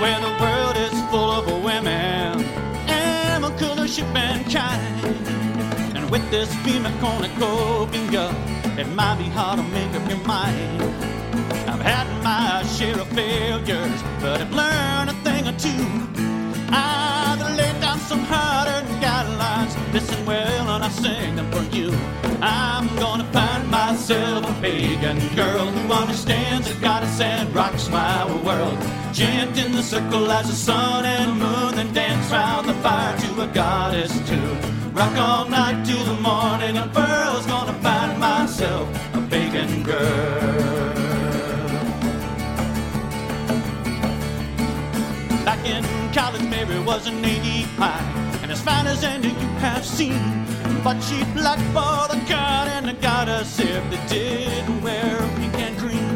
where the world is full of women and inclusive mankind. And with this beam I'm gonna go bingo. It might be hard to make up your mind. I've had my share of failures, but I've learned a thing or two. I've laid down some hard-earned guidelines. Listen well and I sing them for you. I'm gonna find myself a pagan girl who understands a goddess and rocks my world. Chant in the circle as the sun and moon, then dance round the fire to a goddess tune. Rock all night till the morning, and girl's gonna find myself a pagan girl. Back in college, Mary was an 85. And as fine as any you have seen, but she blacked for the god and the goddess if they didn't wear pink and green.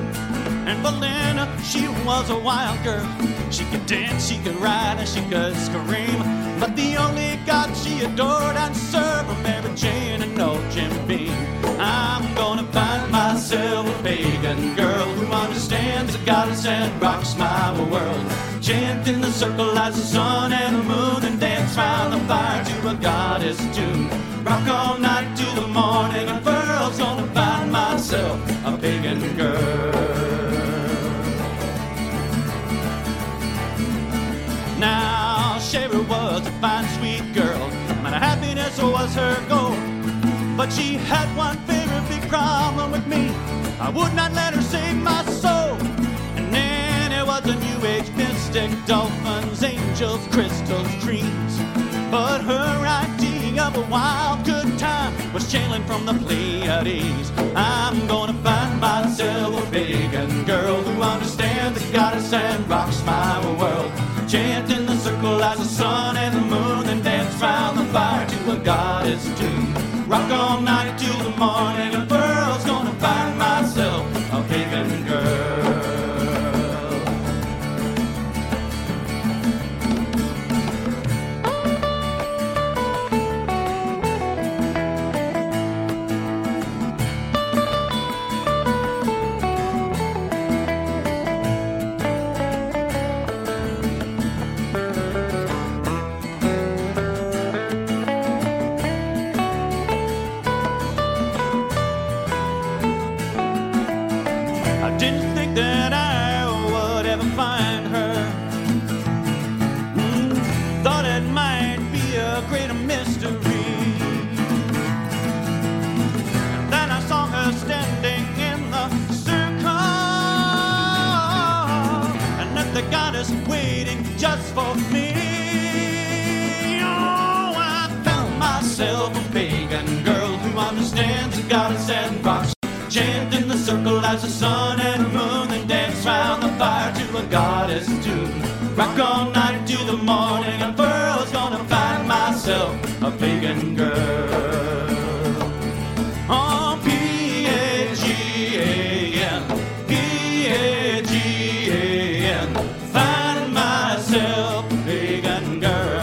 And Belinda, she was a wild girl. She could dance, she could ride, and she could scream. But the only god she adored and served were Mary Jane and old Jim Beam. I'm gonna find myself a pagan girl who understands the goddess and rocks my world. Chant in the circle as the sun and the moon, and dance round the fire to a goddess tune. Rock all night till the morning, and girl's gonna find myself a pagan girl. Now, Sherry was a fine, sweet girl, and happiness was her goal. But she had one very big problem with me. I would not let her save my soul. And then it was a new age mystic, dolphins, angels, crystals, dreams. But her idea of a wild good time was channeling from the Pleiades. I'm gonna find myself a pagan girl who understands the goddess and rocks my world. Chant in the circle as the sun and the moon, and dance round the fire to a goddess tune. Rock all night till the morning, and girl's gonna find myself a pagan goddess and rocks. Chant in the circle as the sun and the moon, and dance round the fire to a goddess tune. Rock all night till the morning, and girl's gonna find myself a pagan girl. Oh, P-A-G-A-N, P-A-G-A-N, find myself a pagan girl.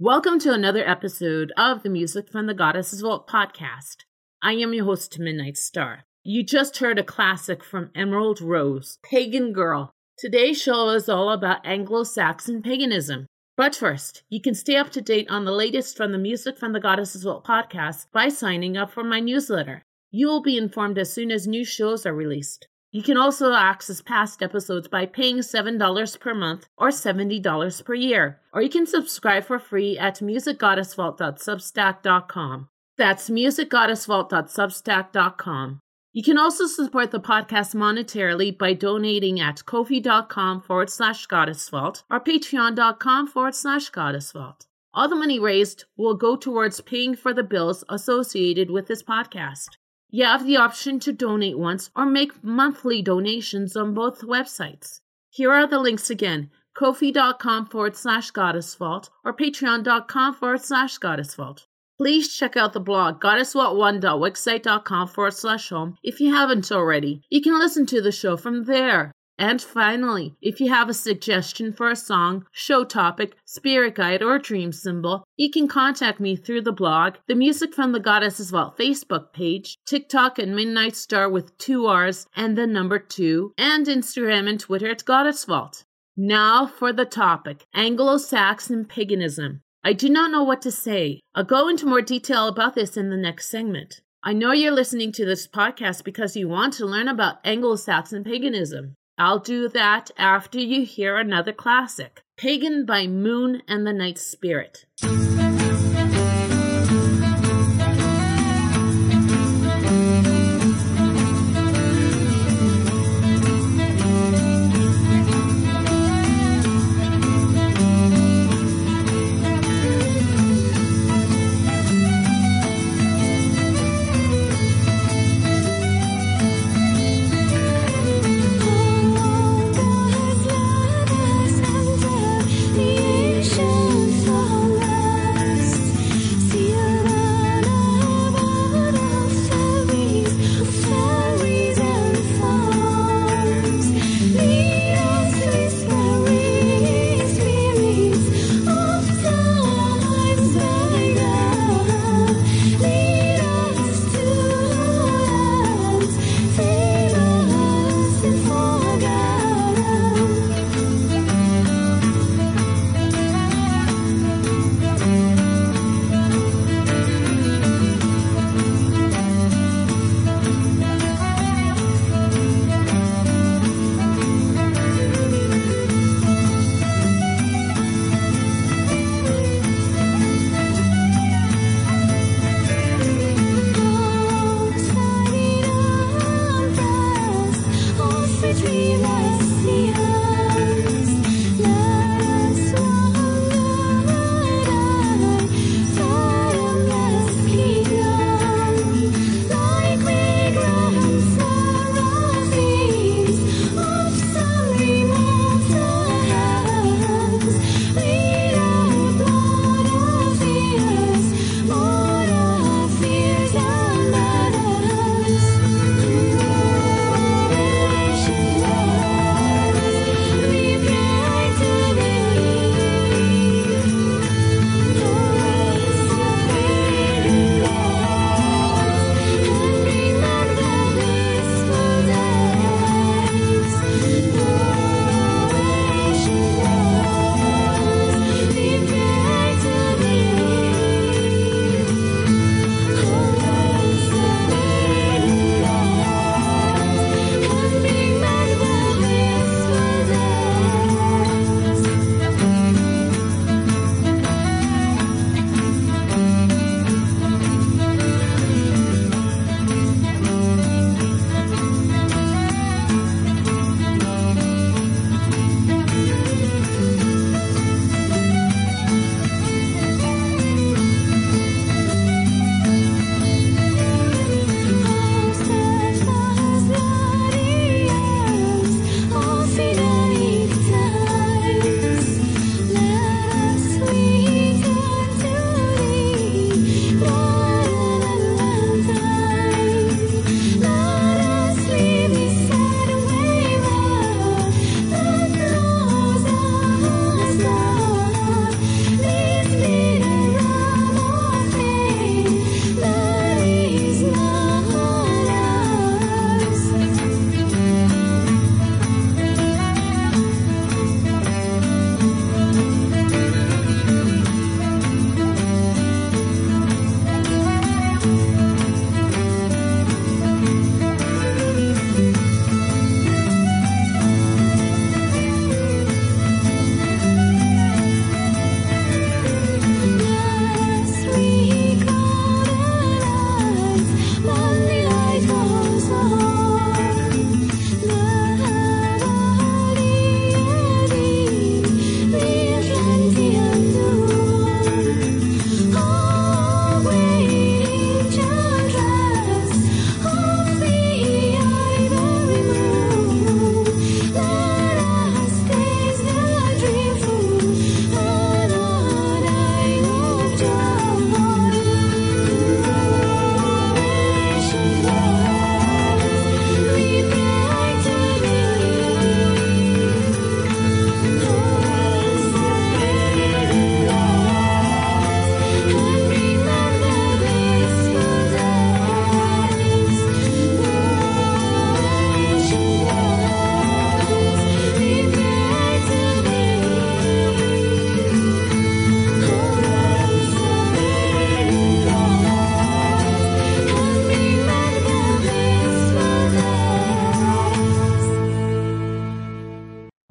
Welcome to another episode of the Music from the Goddesses Vault podcast. I am your host, Midnight Star. You just heard a classic from Emerald Rose, Pagan Girl. Today's show is all about Anglo-Saxon paganism. But first, you can stay up to date on the latest from the Music from the Goddesses Vault podcast by signing up for my newsletter. You will be informed as soon as new shows are released. You can also access past episodes by paying $7 per month or $70 per year. Or you can subscribe for free at musicgoddessvault.substack.com. That's musicgoddessvault.substack.com. You can also support the podcast monetarily by donating at ko-fi.com/goddessvault or patreon.com/goddessvault. All the money raised will go towards paying for the bills associated with this podcast. You have the option to donate once or make monthly donations on both websites. Here are the links again, ko-fi.com/goddessvault or patreon.com/goddessvault. Please check out the blog, goddessvault1.wixsite.com/home if you haven't already. You can listen to the show from there. And finally, if you have a suggestion for a song, show topic, spirit guide, or dream symbol, you can contact me through the blog, the Music from the Goddesses Vault Facebook page, TikTok and Midnight Star with 2 R's and the number 2, and Instagram and Twitter at Goddess Vault. Now for the topic, Anglo-Saxon paganism. I do not know what to say. I'll go into more detail about this in the next segment. I know you're listening to this podcast because you want to learn about Anglo-Saxon paganism. I'll do that after you hear another classic, Pagan by Moon and the Night Spirit.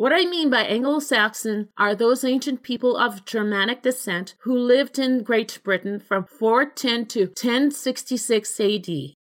What I mean by Anglo-Saxon are those ancient people of Germanic descent who lived in Great Britain from 410 to 1066 AD.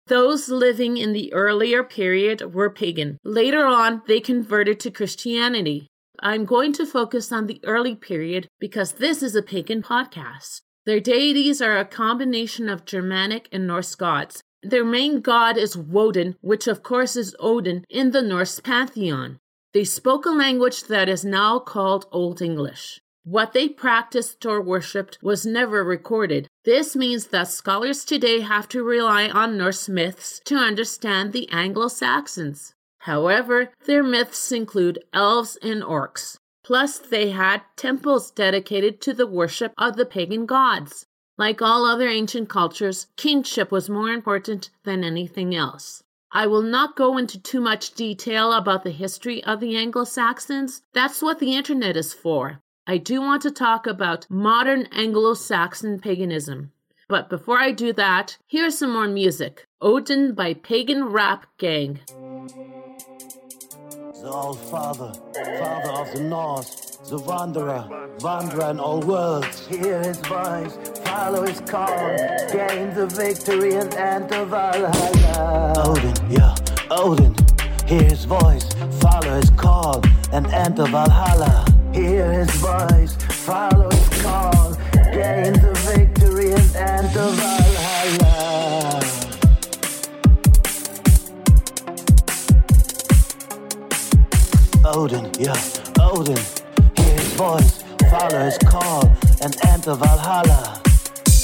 Those living in the earlier period were pagan. Later on, they converted to Christianity. I'm going to focus on the early period because this is a pagan podcast. Their deities are a combination of Germanic and Norse gods. Their main god is Woden, which of course is Odin in the Norse pantheon. They spoke a language that is now called Old English. What they practiced or worshipped was never recorded. This means that scholars today have to rely on Norse myths to understand the Anglo-Saxons. However, their myths include elves and orcs. Plus, they had temples dedicated to the worship of the pagan gods. Like all other ancient cultures, kinship was more important than anything else. I will not go into too much detail about the history of the Anglo-Saxons. That's what the internet is for. I do want to talk about modern Anglo-Saxon paganism. But before I do that, here's some more music. Odin by Pagan Rap Gang. The old father of the Norse, the wanderer in all worlds. Hear his voice, follow his call, gain the victory and enter Valhalla. Odin, hear his voice, follow his call, and enter Valhalla. Hear his voice, follow his call, gain the victory and enter Valhalla. Odin, hear his voice, follow his call, and enter Valhalla.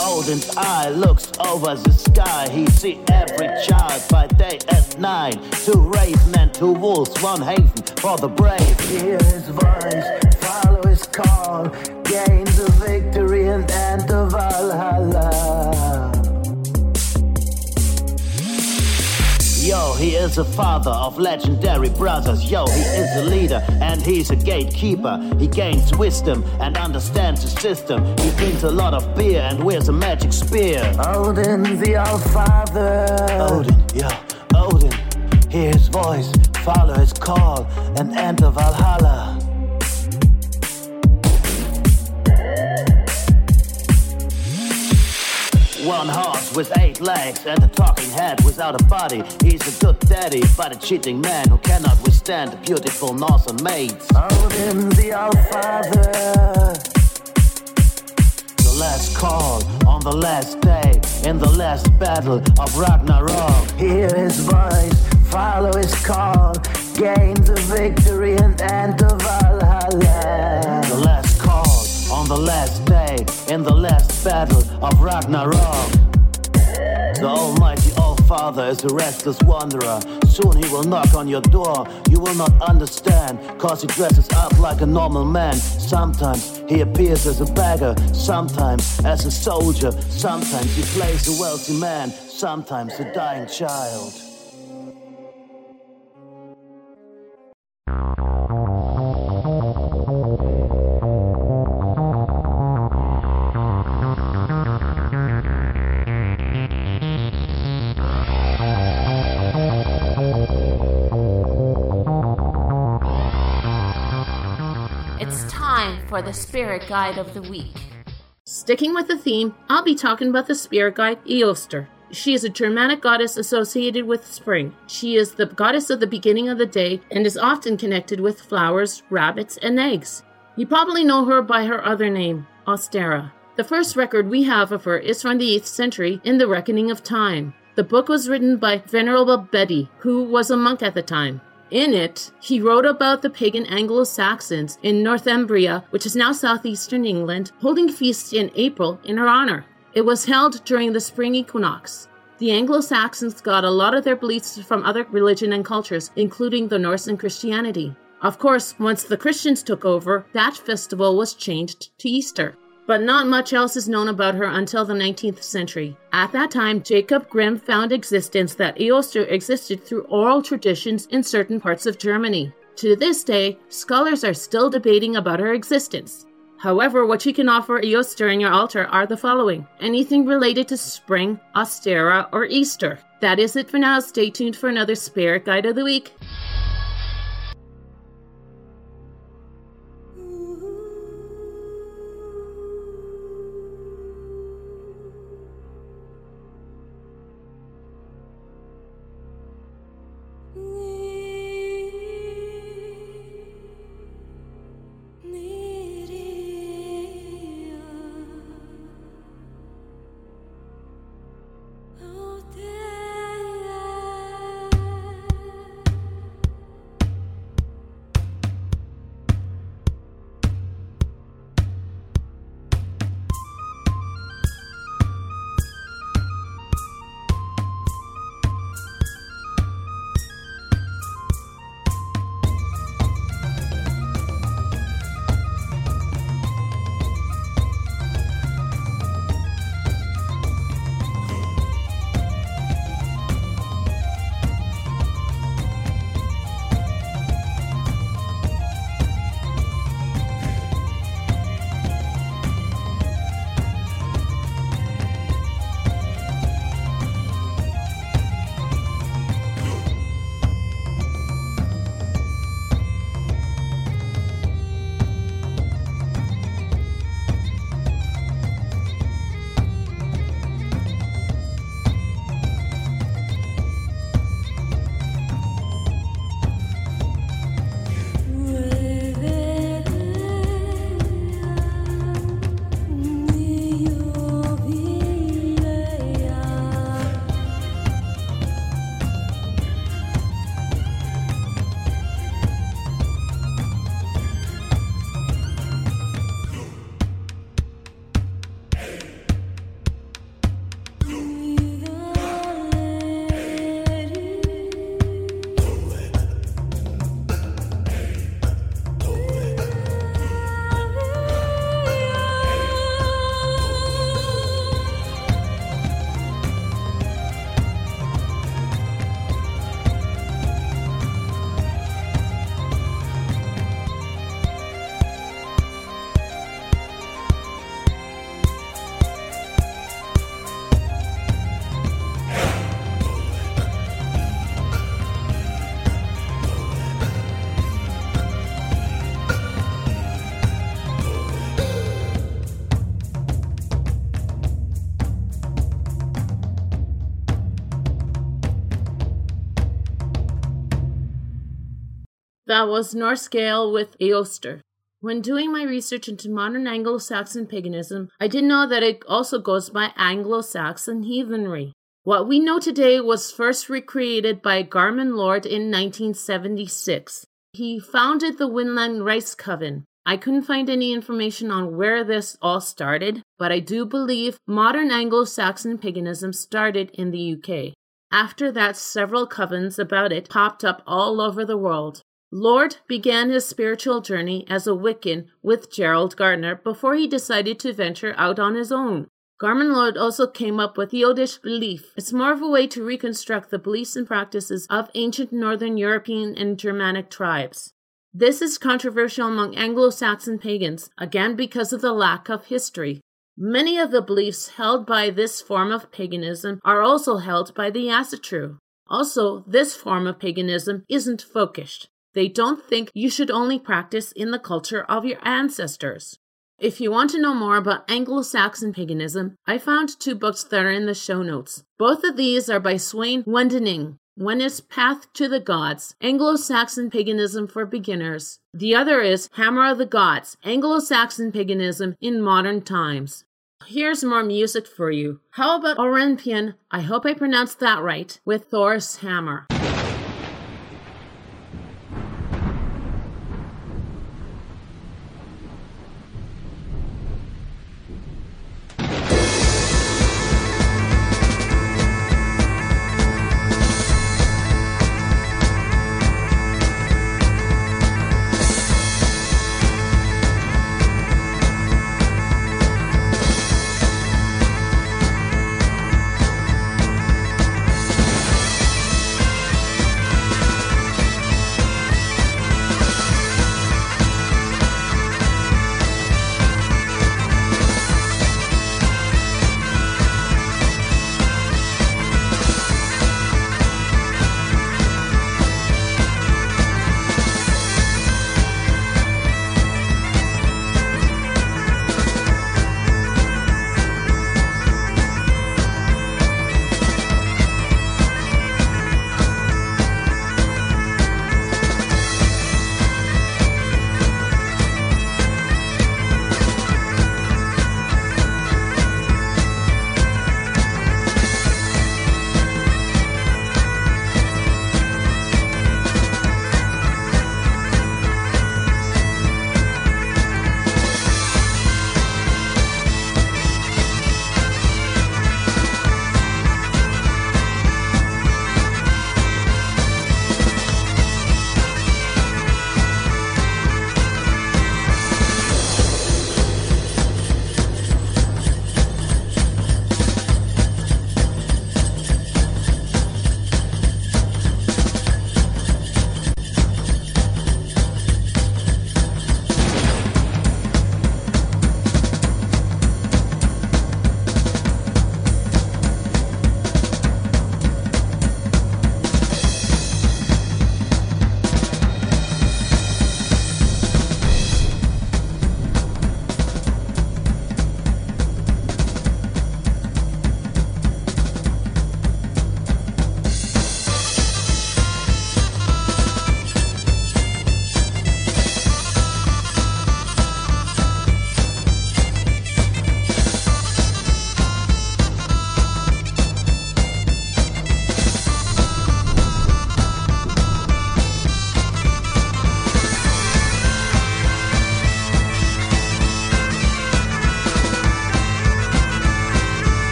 Odin's eye looks over the sky. He sees every child by day and night. Two raven and two wolves, one haven for the brave. Hear his voice, follow his call, gain the victory and enter Valhalla. Yo, he is the father of legendary brothers. Yo, he is a leader and he's a gatekeeper. He gains wisdom and understands the system. He drinks a lot of beer and wears a magic spear. Odin, the All-Father. Odin, hear his voice, follow his call, and enter Valhalla. One horse with 8 legs and a talking head without a body. He's a good daddy, but a cheating man who cannot withstand the beautiful northern maids. Odin, the All-Father. The last call on the last day in the last battle of Ragnarok. Hear his voice, follow his call, gain the victory and enter Valhalla. The last call on the last day in the last battle of Ragnarok. The almighty All-Father is a restless wanderer. Soon he will knock on your door. You will not understand, cause he dresses up like a normal man. Sometimes he appears as a beggar, sometimes as a soldier, sometimes he plays a wealthy man, sometimes a dying child. For the spirit guide of the week. Sticking with the theme, I'll be talking about the spirit guide Eostre. She is a Germanic goddess associated with spring. She is the goddess of the beginning of the day and is often connected with flowers, rabbits, and eggs. You probably know her by her other name, Ostara. The first record we have of her is from the 8th century in the Reckoning of Time. The book was written by Venerable Bede, who was a monk at the time. In it, he wrote about the pagan Anglo-Saxons in Northumbria, which is now southeastern England, holding feasts in April in her honor. It was held during the spring equinox. The Anglo-Saxons got a lot of their beliefs from other religion and cultures, including the Norse and Christianity. Of course, once the Christians took over, that festival was changed to Easter. But not much else is known about her until the 19th century. At that time, Jacob Grimm found existence that Eostre existed through oral traditions in certain parts of Germany. To this day, scholars are still debating about her existence. However, what you can offer Eostre in your altar are the following: anything related to spring, Ostara, or Easter. That is it for now. Stay tuned for another Spirit Guide of the Week. That was Norse Gael with Eostre. When doing my research into modern Anglo-Saxon paganism, I did know that it also goes by Anglo-Saxon heathenry. What we know today was first recreated by Garmin Lord in 1976. He founded the Winland Rice Coven. I couldn't find any information on where this all started, but I do believe modern Anglo-Saxon paganism started in the UK. After that, several covens about it popped up all over the world. Lord began his spiritual journey as a Wiccan with Gerald Gardner before he decided to venture out on his own. Garmin Lord also came up with Theodish belief. It's more of a way to reconstruct the beliefs and practices of ancient Northern European and Germanic tribes. This is controversial among Anglo-Saxon pagans, again because of the lack of history. Many of the beliefs held by this form of paganism are also held by the Asatru. Also, this form of paganism isn't folkish. They don't think you should only practice in the culture of your ancestors. If you want to know more about Anglo-Saxon paganism, I found two books that are in the show notes. Both of these are by Swain Wendening. One is Path to the Gods, Anglo-Saxon Paganism for Beginners. The other is Hammer of the Gods, Anglo-Saxon Paganism in Modern Times. Here's more music for you. How about Orenpian, I hope I pronounced that right, with Thor's Hammer.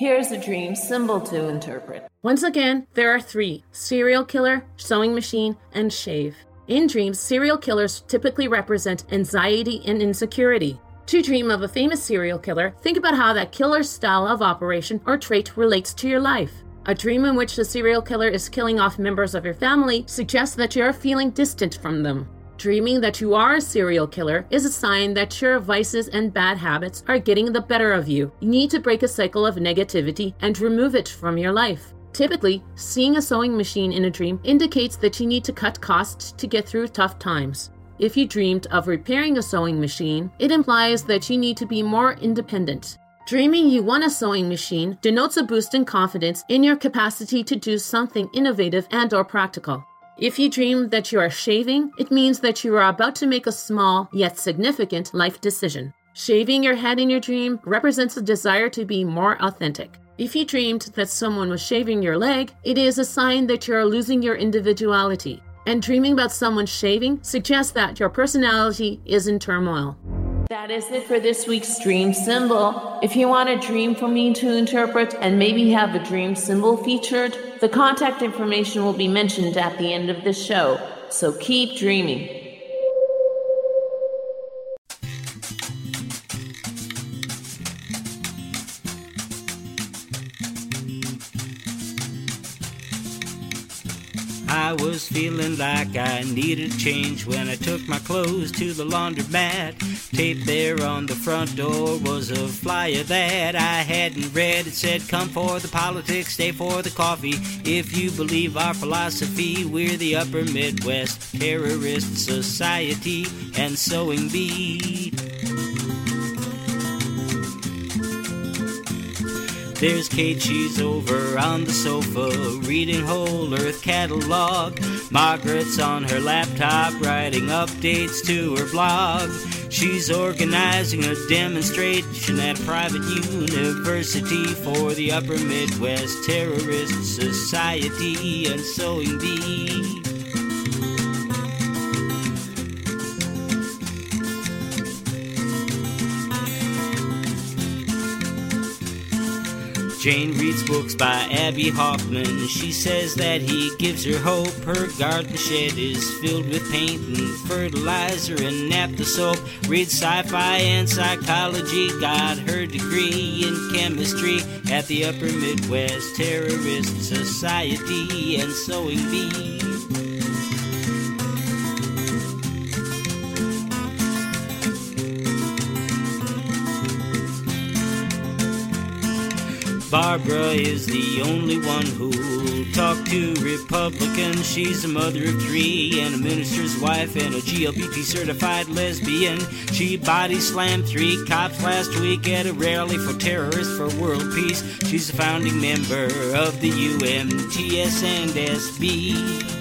Here's a dream symbol to interpret. Once again, there are three: serial killer, sewing machine, and shave. In dreams, serial killers typically represent anxiety and insecurity. To dream of a famous serial killer, think about how that killer's style of operation or trait relates to your life. A dream in which the serial killer is killing off members of your family suggests that you're feeling distant from them. Dreaming that you are a serial killer is a sign that your vices and bad habits are getting the better of you. You need to break a cycle of negativity and remove it from your life. Typically, seeing a sewing machine in a dream indicates that you need to cut costs to get through tough times. If you dreamed of repairing a sewing machine, it implies that you need to be more independent. Dreaming you won a sewing machine denotes a boost in confidence in your capacity to do something innovative and/or practical. If you dream that you are shaving, it means that you are about to make a small yet significant life decision. Shaving your head in your dream represents a desire to be more authentic. If you dreamed that someone was shaving your leg, it is a sign that you are losing your individuality. And dreaming about someone shaving suggests that your personality is in turmoil. That is it for this week's dream symbol. If you want a dream for me to interpret and maybe have a dream symbol featured, the contact information will be mentioned at the end of the show. So keep dreaming. I was feeling like I needed change when I took my clothes to the laundromat. Taped there on the front door was a flyer that I hadn't read. It said, come for the politics, stay for the coffee. If you believe our philosophy, we're the Upper Midwest Terrorist Society and Sewing Bee. There's Kate, she's over on the sofa, reading Whole Earth Catalog. Margaret's on her laptop, writing updates to her blog. She's organizing a demonstration at a private university for the Upper Midwest Terrorist Society and Sewing Bee. Jane reads books by Abby Hoffman. She says that he gives her hope. Her garden shed is filled with paint and fertilizer and naphtha soap. Reads sci-fi and psychology. Got her degree in chemistry at the Upper Midwest Terrorist Society and Sewing Bee. Barbara is the only one who'll talk to Republicans. She's a mother of three and a minister's wife and a GLBT certified lesbian. She body slammed three cops last week at a rally for terrorists for world peace. She's a founding member of the UMTS and SB.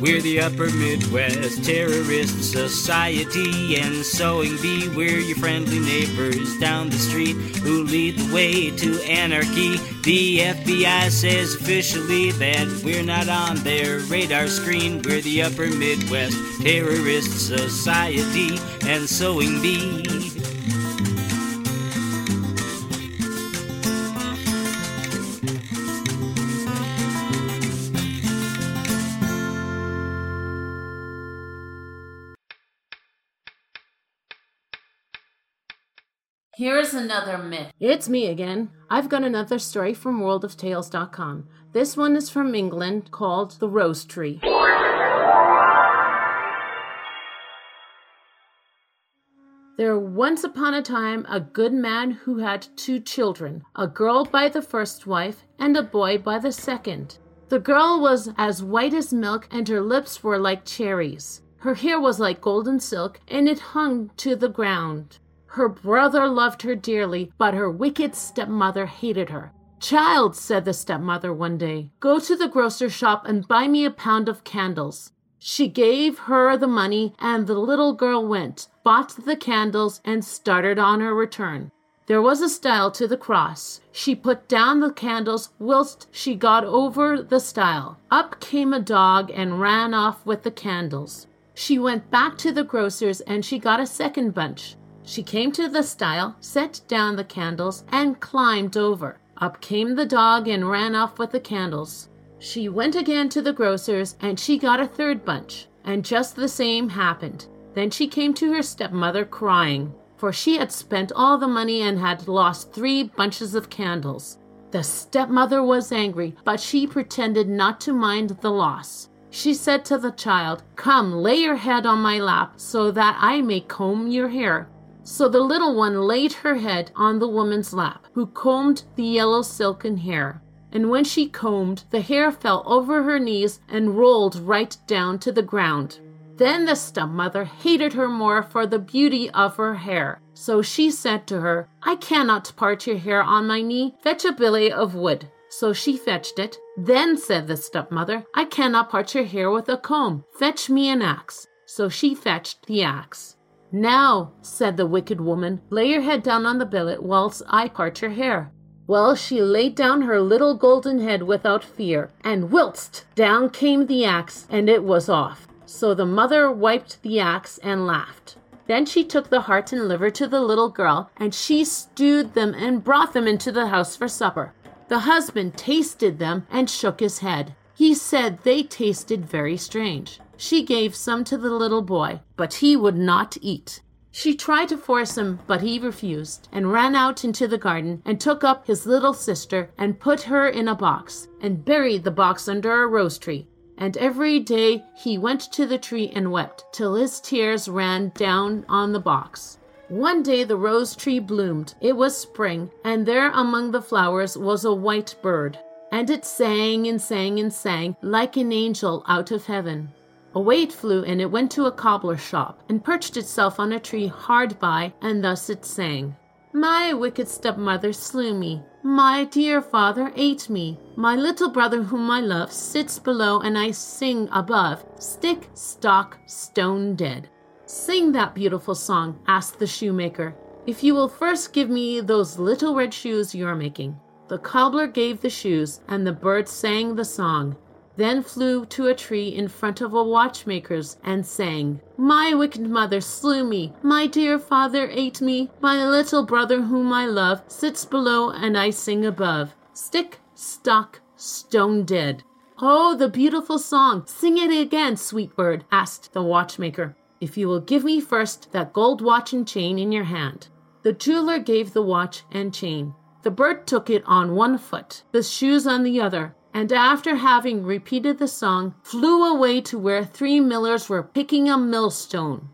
We're the Upper Midwest Terrorist Society and Sewing Bee. We're your friendly neighbors down the street who lead the way to anarchy. The FBI says officially that we're not on their radar screen. We're the Upper Midwest Terrorist Society and Sewing Bee. Here's another myth. It's me again. I've got another story from worldoftales.com. This one is from England, called The Rose Tree. There once upon a time a good man who had two children, a girl by the first wife and a boy by the second. The girl was as white as milk and her lips were like cherries. Her hair was like golden silk and it hung to the ground. Her brother loved her dearly, but her wicked stepmother hated her. "Child," said the stepmother one day, "go to the grocer's shop and buy me a pound of candles." She gave her the money, and the little girl went, bought the candles, and started on her return. There was a stile to the cross. She put down the candles whilst she got over the stile. Up came a dog and ran off with the candles. She went back to the grocer's and she got a second bunch. She came to the stile, set down the candles, and climbed over. Up came the dog and ran off with the candles. She went again to the grocer's and she got a third bunch, and just the same happened. Then she came to her stepmother crying, for she had spent all the money and had lost 3 bunches of candles. The stepmother was angry, but she pretended not to mind the loss. She said to the child, "Come, lay your head on my lap so that I may comb your hair." So the little one laid her head on the woman's lap, who combed the yellow silken hair. And when she combed, the hair fell over her knees and rolled right down to the ground. Then the stepmother hated her more for the beauty of her hair. So she said to her, "I cannot part your hair on my knee. Fetch a billet of wood." So she fetched it. Then said the stepmother, "I cannot part your hair with a comb. Fetch me an axe." So she fetched the axe. "Now," said the wicked woman, "lay your head down on the billet whilst I part your hair." Well, she laid down her little golden head without fear, and whilst down came the axe, and it was off. So the mother wiped the axe and laughed. Then she took the heart and liver to the little girl, and she stewed them and brought them into the house for supper. The husband tasted them and shook his head. He said they tasted very strange. She gave some to the little boy, but he would not eat. She tried to force him, but he refused, and ran out into the garden and took up his little sister and put her in a box and buried the box under a rose tree. And every day he went to the tree and wept till his tears ran down on the box. One day the rose tree bloomed. It was spring, and there among the flowers was a white bird, and it sang and sang and sang like an angel out of heaven. Away it flew, and it went to a cobbler's shop, and perched itself on a tree hard by, and thus it sang. "My wicked stepmother slew me. My dear father ate me. My little brother whom I love sits below, and I sing above, stick, stock, stone dead." "Sing that beautiful song," asked the shoemaker, "if you will first give me those little red shoes you're making." The cobbler gave the shoes, and the bird sang the song. Then flew to a tree in front of a watchmaker's and sang, "My wicked mother slew me, my dear father ate me, my little brother whom I love sits below and I sing above, stick, stock, stone dead." "Oh, the beautiful song, sing it again, sweet bird," asked the watchmaker, "if you will give me first that gold watch and chain in your hand." The jeweler gave the watch and chain. The bird took it on one foot, the shoes on the other, and after having repeated the song, flew away to where 3 millers were picking a millstone.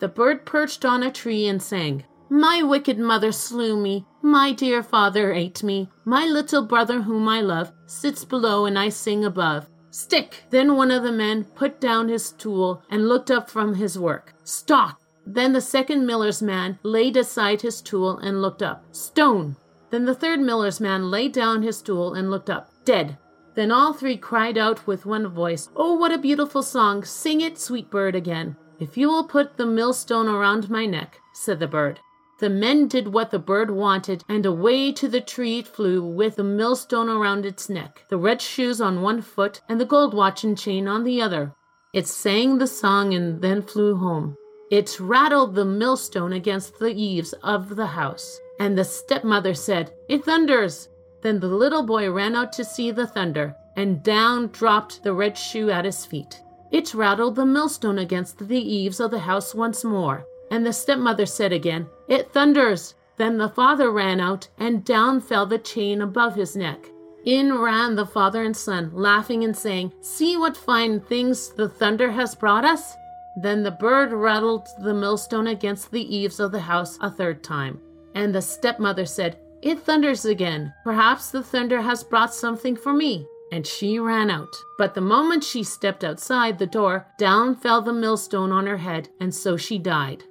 The bird perched on a tree and sang, "My wicked mother slew me, my dear father ate me, my little brother whom I love sits below and I sing above, stick." Then one of the men put down his tool and looked up from his work, "Stock." Then the second miller's man laid aside his tool and looked up, "Stone." Then the third miller's man laid down his tool and looked up, "Dead." Then all 3 cried out with one voice, "Oh, what a beautiful song! Sing it, sweet bird, again." "If you will put the millstone around my neck," said the bird. The men did what the bird wanted, and away to the tree it flew with the millstone around its neck, the red shoes on one foot, and the gold watch and chain on the other. It sang the song and then flew home. It rattled the millstone against the eaves of the house, and the stepmother said, "It thunders!" Then the little boy ran out to see the thunder, and down dropped the red shoe at his feet. It rattled the millstone against the eaves of the house once more, and the stepmother said again, "It thunders!" Then the father ran out, and down fell the chain above his neck. In ran the father and son, laughing and saying, "See what fine things the thunder has brought us!" Then the bird rattled the millstone against the eaves of the house a third time, and the stepmother said, "It thunders again. Perhaps the thunder has brought something for me." And she ran out. But the moment she stepped outside the door, down fell the millstone on her head, and so she died.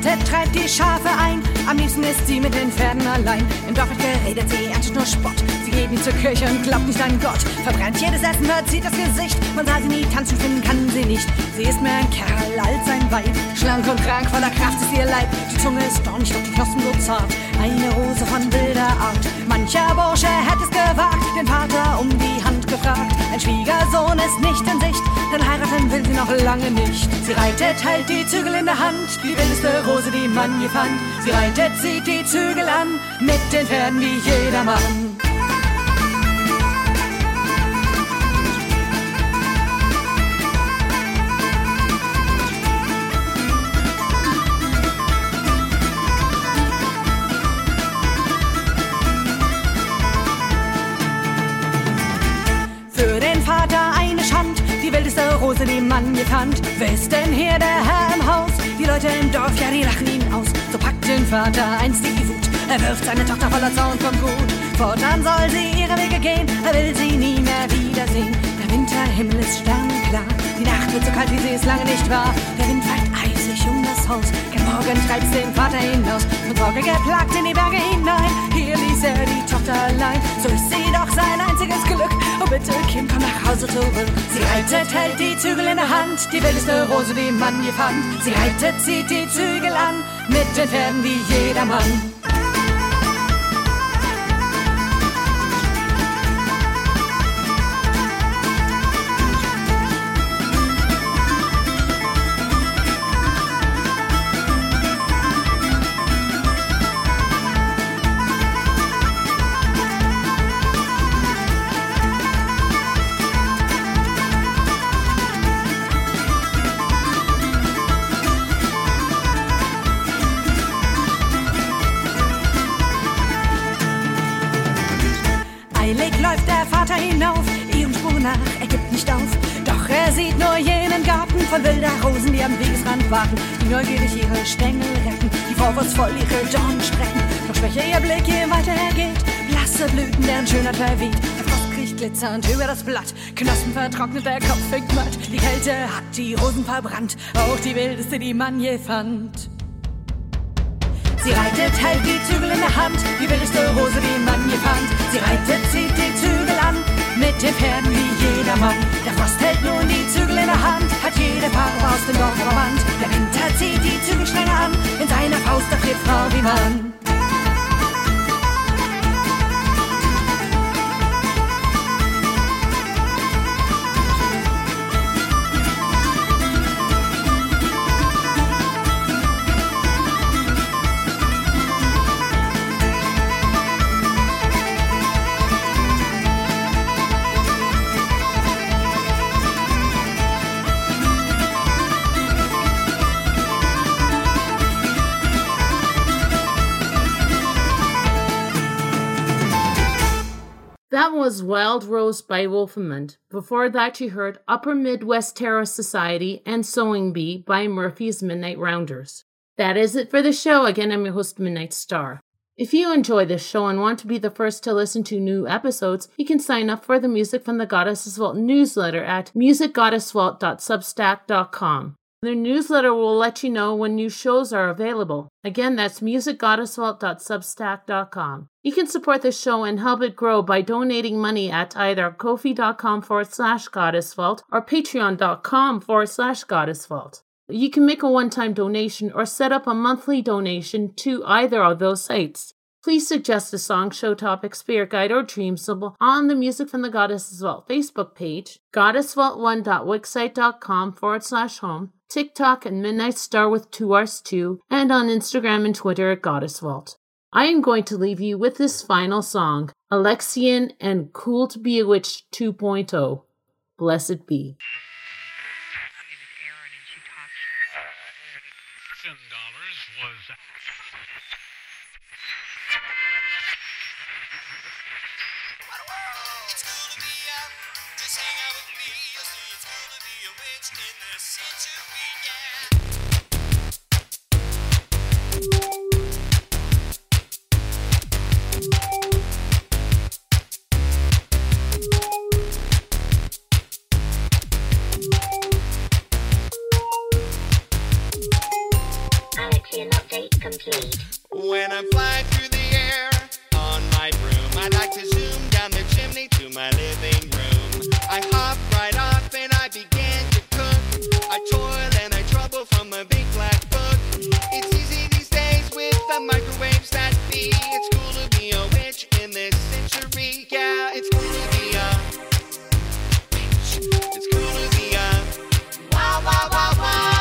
Seite treibt die Schafe ein. Am liebsten ist sie mit den Pferden allein. Im Dorf wird geredet, sie erntet nur Spott. Sie geht nie zur Kirche und glaubt nicht an Gott. Verbrennt jedes Essen, verzieht das Gesicht. Man sah sie nie tanzen, finden kann sie nicht. Sie ist mehr ein Kerl als ein Weib. Schlank und krank, voller Kraft ist ihr Leib. Die Zunge ist dornig, doch die Knochen so zart. Eine Rose von wilder Art. Mancher Bursche hätte es gewagt, den Vater um die Hand gefragt. Ein Schwiegersohn ist nicht in Sicht, denn heiraten will sie noch lange nicht. Sie reitet, hält die Zügel in der Hand, die wildeste Rose, die man je fand. Sie reitet, zieht die Zügel an, mit den Pferden wie jedermann. Rose, die Mann gekannt. Wer ist denn hier der Herr im Haus? Die Leute im Dorf, ja, die lachen ihn aus. So packt den Vater einst die Wut. Er wirft seine Tochter voller Zorn vom Gut. Fortan soll sie ihre Wege gehen. Er will sie nie mehr wiedersehen. Der Winterhimmel ist sternklar. Die Nacht wird so kalt, wie sie es lange nicht war. Der Wind weht eisig um das Haus. Kein Morgen treibt's den Vater hinaus. Mit Sorge geplagt in die Berge hinein. Hier ließ er die Tochter allein. So ist sie doch sein einziges Glück. Oh bitte, Kind, komm nach Hause zurück. Sie reitet, hält die Zügel in der Hand. Die wildeste Rose, die man je fand. Sie reitet, zieht die Zügel an. Mit den Pferden wie jedermann. Von wilder Rosen, die am Wegesrand warten, die neugierig ihre Stängel recken, die vorwurfsvoll ihre Dornen strecken. Doch schwächer ihr Blick, je weiter er geht, blasse Blüten, deren Schönheit verweht. Der Frost kriecht glitzernd über das Blatt, Knospen vertrocknet, der Kopf fängt matt. Die Kälte hat die Rosen verbrannt, auch die wildeste, die man je fand. Sie reitet, hält die Zügel in der Hand, die wildeste Rose, die man je fand. Sie reitet, zieht die Zügel an, mit den Pferden wie jedermann. Der Frost hält nun die Zügel in der Hand, hat jede Farbe aus dem Dorf verbannt. Der Winter zieht die Zügel strenger an, in seiner Faust erfriert Frau wie Mann. That was Wild Rose by Wolfenmond. Before that, you heard Upper Midwest Terrorist Society and Sewing Bee by Murphy's Midnight Rounders. That is it for the show. Again, I'm your host, Midnight Star. If you enjoy this show and want to be the first to listen to new episodes, you can sign up for the Music from the Goddesses Vault newsletter at musicgoddessvault.substack.com. The newsletter will let you know when new shows are available. Again, that's musicgoddessvault.substack.com. You can support the show and help it grow by donating money at either ko-fi.com/goddessvault or patreon.com/goddessvault. You can make a one-time donation or set up a monthly donation to either of those sites. Please suggest a song, show topic, spirit guide, or dream symbol on the Music from the Goddesses Vault Facebook page, goddessvault1.wixsite.com/home, TikTok and Midnight Star with 2 R's 2, and on Instagram and Twitter at Goddess Vault. I am going to leave you with this final song, Alexian and Cool to Be a Witch 2.0. Blessed be. guaranteed. When I'm flying through the air on my broom, I'd like to zoom down the chimney to my living room. I hop right off and I begin to cook. I toil and I trouble from a big black book. It's easy these days with the microwaves that be. It's cool to be a witch in this century. Yeah, it's cool to be a witch. It's cool to be a wow, wow, wow, wow.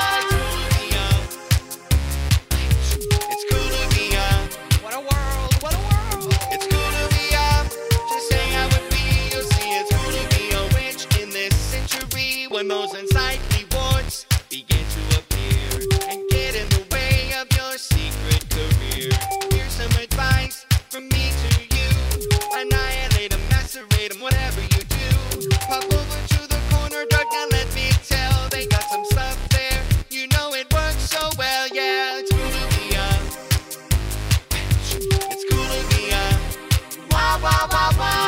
When those unsightly warts begin to appear and get in the way of your secret career, here's some advice from me to you. Annihilate them, macerate them, whatever you do. Pop over to the corner, dark, now let me tell. They got some stuff there, you know it works so well, yeah. It's cool to be a bitch. It's cool to be a wow, wow, wow, wow.